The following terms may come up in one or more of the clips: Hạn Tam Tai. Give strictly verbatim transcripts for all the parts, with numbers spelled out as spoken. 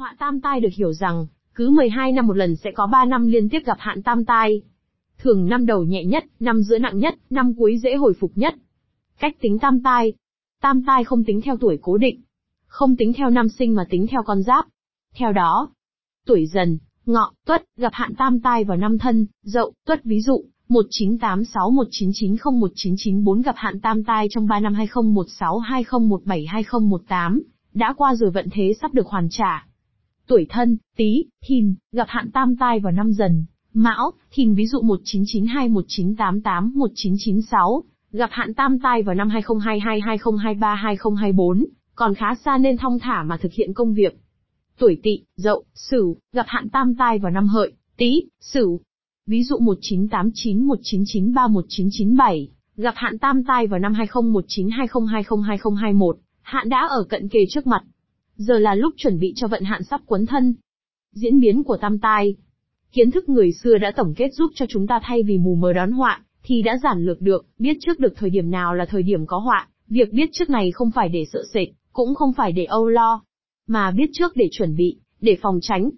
Hoạ Tam Tai được hiểu rằng, cứ mười hai năm một lần sẽ có ba năm liên tiếp gặp Hạn Tam Tai. Thường năm đầu nhẹ nhất, năm giữa nặng nhất, năm cuối dễ hồi phục nhất. Cách tính Tam Tai. Tam Tai không tính theo tuổi cố định, không tính theo năm sinh mà tính theo con giáp. Theo đó, tuổi Dần, Ngọ, Tuất gặp Hạn Tam Tai vào năm Thân, Dậu, Tuất, ví dụ một chín tám sáu một chín chín không một chín chín bốn gặp Hạn Tam Tai trong ba năm hai không một sáu hai không một bảy hai không một tám, đã qua rồi vận thế sắp được hoàn trả. Tuổi Thân, Tý, Thìn gặp Hạn Tam Tai vào năm Dần, Mão, Thìn, ví dụ một chín chín hai một chín tám tám một chín chín sáu, gặp Hạn Tam Tai vào năm hai không hai hai hai không hai ba hai không hai bốn, còn khá xa nên thong thả mà thực hiện công việc. Tuổi Tỵ, Dậu, Sửu gặp Hạn Tam Tai vào năm Hợi, Tý, Sửu, ví dụ một chín tám chín một chín chín ba một chín chín bảy, gặp Hạn Tam Tai vào năm hai không một chín hai không hai không hai không hai một, hạn đã ở cận kề trước mặt. Giờ là lúc chuẩn bị cho vận hạn sắp quấn thân. Diễn biến của Tam Tai. Kiến thức người xưa đã tổng kết giúp cho chúng ta, thay vì mù mờ đón họa, thì đã giản lược được, biết trước được thời điểm nào là thời điểm có họa. Việc biết trước này không phải để sợ sệt, cũng không phải để âu lo, mà biết trước để chuẩn bị, để phòng tránh.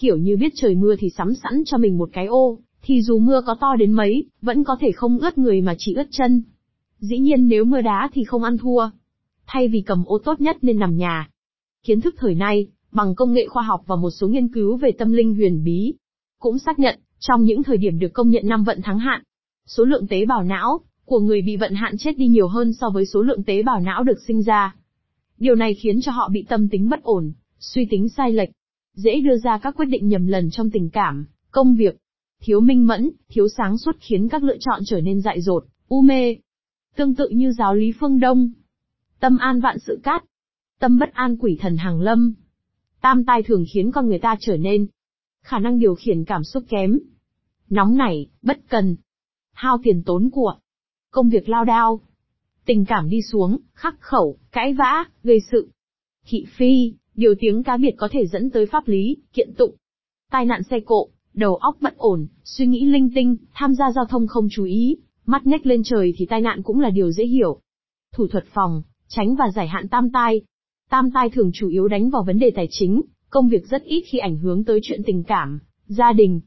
Kiểu như biết trời mưa thì sắm sẵn cho mình một cái ô, thì dù mưa có to đến mấy, vẫn có thể không ướt người mà chỉ ướt chân. Dĩ nhiên nếu mưa đá thì không ăn thua. Thay vì cầm ô tốt nhất nên nằm nhà. Kiến thức thời nay, bằng công nghệ khoa học và một số nghiên cứu về tâm linh huyền bí, cũng xác nhận, trong những thời điểm được công nhận năm vận thắng hạn, số lượng tế bào não của người bị vận hạn chết đi nhiều hơn so với số lượng tế bào não được sinh ra. Điều này khiến cho họ bị tâm tính bất ổn, suy tính sai lệch, dễ đưa ra các quyết định nhầm lẫn trong tình cảm, công việc, thiếu minh mẫn, thiếu sáng suốt khiến các lựa chọn trở nên dại dột, u mê. Tương tự như giáo lý phương Đông, tâm an vạn sự cát, tâm bất an quỷ thần hàng lâm. Tam tai thường khiến con người ta trở nên khả năng điều khiển cảm xúc kém, nóng nảy, bất cần, hao tiền tốn của, công việc lao đao, tình cảm đi xuống, khắc khẩu, cãi vã, gây sự, thị phi, điều tiếng cá biệt có thể dẫn tới pháp lý, kiện tụng, tai nạn xe cộ, đầu óc bất ổn, suy nghĩ linh tinh, tham gia giao thông không chú ý, mắt nhếch lên trời thì tai nạn cũng là điều dễ hiểu. Thủ thuật phòng, tránh và giải hạn tam tai. Tam tai thường chủ yếu đánh vào vấn đề tài chính, công việc, rất ít khi ảnh hưởng tới chuyện tình cảm, gia đình.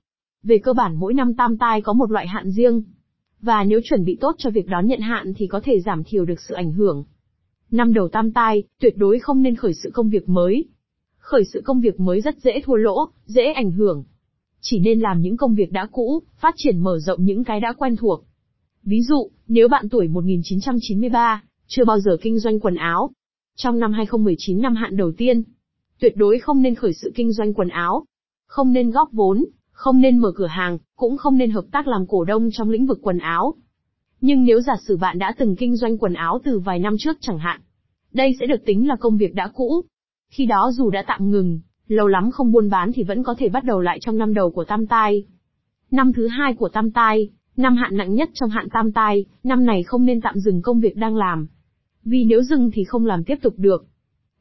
Về cơ bản mỗi năm tam tai có một loại hạn riêng, và nếu chuẩn bị tốt cho việc đón nhận hạn thì có thể giảm thiểu được sự ảnh hưởng. Năm đầu tam tai, tuyệt đối không nên khởi sự công việc mới. Khởi sự công việc mới rất dễ thua lỗ, dễ ảnh hưởng. Chỉ nên làm những công việc đã cũ, phát triển mở rộng những cái đã quen thuộc. Ví dụ, nếu bạn tuổi một nghìn chín trăm chín mươi ba, chưa bao giờ kinh doanh quần áo, trong năm hai không một chín, năm hạn đầu tiên, tuyệt đối không nên khởi sự kinh doanh quần áo, không nên góp vốn, không nên mở cửa hàng, cũng không nên hợp tác làm cổ đông trong lĩnh vực quần áo. Nhưng nếu giả sử bạn đã từng kinh doanh quần áo từ vài năm trước chẳng hạn, đây sẽ được tính là công việc đã cũ. Khi đó dù đã tạm ngừng, lâu lắm không buôn bán thì vẫn có thể bắt đầu lại trong năm đầu của tam tai. Năm thứ hai của tam tai, năm hạn nặng nhất trong hạn tam tai, năm này không nên tạm dừng công việc đang làm. Vì nếu dừng thì không làm tiếp tục được.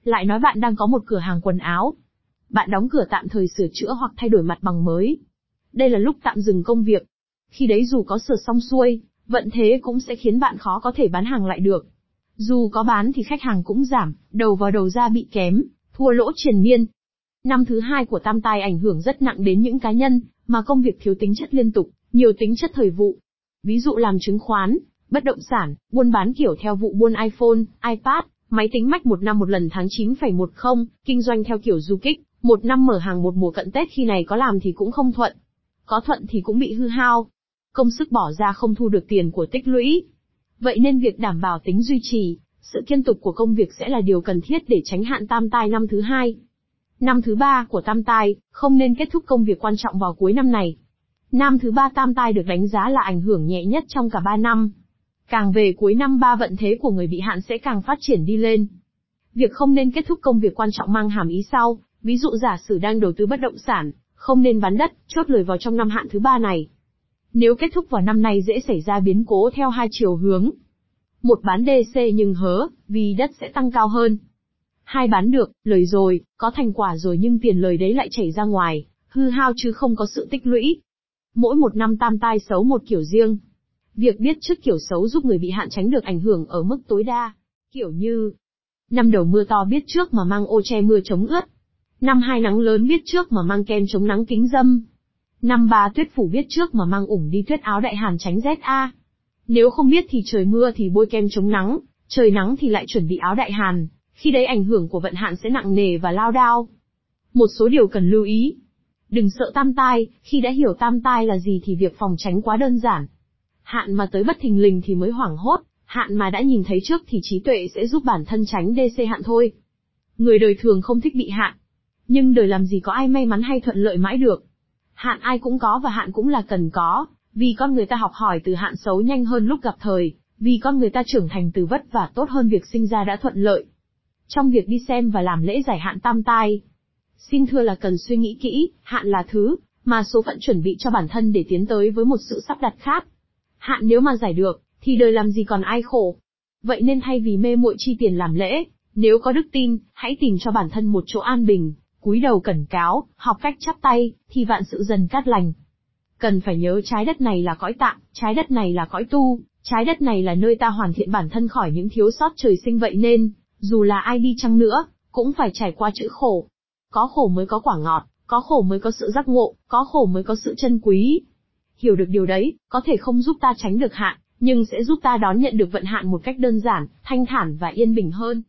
Lại nói bạn đang có một cửa hàng quần áo. Bạn đóng cửa tạm thời sửa chữa hoặc thay đổi mặt bằng mới. Đây là lúc tạm dừng công việc. Khi đấy dù có sửa xong xuôi, vận thế cũng sẽ khiến bạn khó có thể bán hàng lại được. Dù có bán thì khách hàng cũng giảm, đầu vào đầu ra bị kém, thua lỗ triền miên. Năm thứ hai của tam tai ảnh hưởng rất nặng đến những cá nhân mà công việc thiếu tính chất liên tục, nhiều tính chất thời vụ. Ví dụ làm chứng khoán, bất động sản, buôn bán kiểu theo vụ, buôn iPhone, iPad, máy tính Mac một năm một lần tháng chín phẩy mười, kinh doanh theo kiểu du kích, một năm mở hàng một mùa cận Tết, khi này có làm thì cũng không thuận, có thuận thì cũng bị hư hao, công sức bỏ ra không thu được tiền của tích lũy. Vậy nên việc đảm bảo tính duy trì, sự liên tục của công việc sẽ là điều cần thiết để tránh hạn tam tai năm thứ hai. Năm thứ ba của tam tai, không nên kết thúc công việc quan trọng vào cuối năm này. Năm thứ ba tam tai được đánh giá là ảnh hưởng nhẹ nhất trong cả ba năm. Càng về cuối năm ba, vận thế của người bị hạn sẽ càng phát triển đi lên. Việc không nên kết thúc công việc quan trọng mang hàm ý sau, ví dụ giả sử đang đầu tư bất động sản, không nên bán đất, chốt lời vào trong năm hạn thứ ba này. Nếu kết thúc vào năm này dễ xảy ra biến cố theo hai chiều hướng. Một, bán đê xê nhưng hớ, vì đất sẽ tăng cao hơn. Hai, bán được, lời rồi, có thành quả rồi nhưng tiền lời đấy lại chảy ra ngoài, hư hao chứ không có sự tích lũy. Mỗi một năm tam tai xấu một kiểu riêng. Việc biết trước kiểu xấu giúp người bị hạn tránh được ảnh hưởng ở mức tối đa. Kiểu như năm đầu mưa to biết trước mà mang ô che mưa chống ướt. Năm hai nắng lớn biết trước mà mang kem chống nắng kính dâm. Năm ba tuyết phủ biết trước mà mang ủng đi tuyết áo đại hàn tránh rét a. Nếu không biết thì trời mưa thì bôi kem chống nắng, trời nắng thì lại chuẩn bị áo đại hàn, khi đấy ảnh hưởng của vận hạn sẽ nặng nề và lao đao. Một số điều cần lưu ý. Đừng sợ tam tai, khi đã hiểu tam tai là gì thì việc phòng tránh quá đơn giản. Hạn mà tới bất thình lình thì mới hoảng hốt, hạn mà đã nhìn thấy trước thì trí tuệ sẽ giúp bản thân tránh đê xê hạn thôi. Người đời thường không thích bị hạn, nhưng đời làm gì có ai may mắn hay thuận lợi mãi được. Hạn ai cũng có và hạn cũng là cần có, vì con người ta học hỏi từ hạn xấu nhanh hơn lúc gặp thời, vì con người ta trưởng thành từ vất vả tốt hơn việc sinh ra đã thuận lợi. Trong việc đi xem và làm lễ giải hạn tam tai, xin thưa là cần suy nghĩ kỹ, hạn là thứ mà số phận chuẩn bị cho bản thân để tiến tới với một sự sắp đặt khác. Hạn nếu mà giải được, thì đời làm gì còn ai khổ. Vậy nên thay vì mê muội chi tiền làm lễ, nếu có đức tin, hãy tìm cho bản thân một chỗ an bình, cúi đầu cẩn cáo, học cách chắp tay, thì vạn sự dần cát lành. Cần phải nhớ trái đất này là cõi tạm, trái đất này là cõi tu, trái đất này là nơi ta hoàn thiện bản thân khỏi những thiếu sót trời sinh, vậy nên, dù là ai đi chăng nữa, cũng phải trải qua chữ khổ. Có khổ mới có quả ngọt, có khổ mới có sự giác ngộ, có khổ mới có sự chân quý. Hiểu được điều đấy, có thể không giúp ta tránh được hạn, nhưng sẽ giúp ta đón nhận được vận hạn một cách đơn giản, thanh thản và yên bình hơn.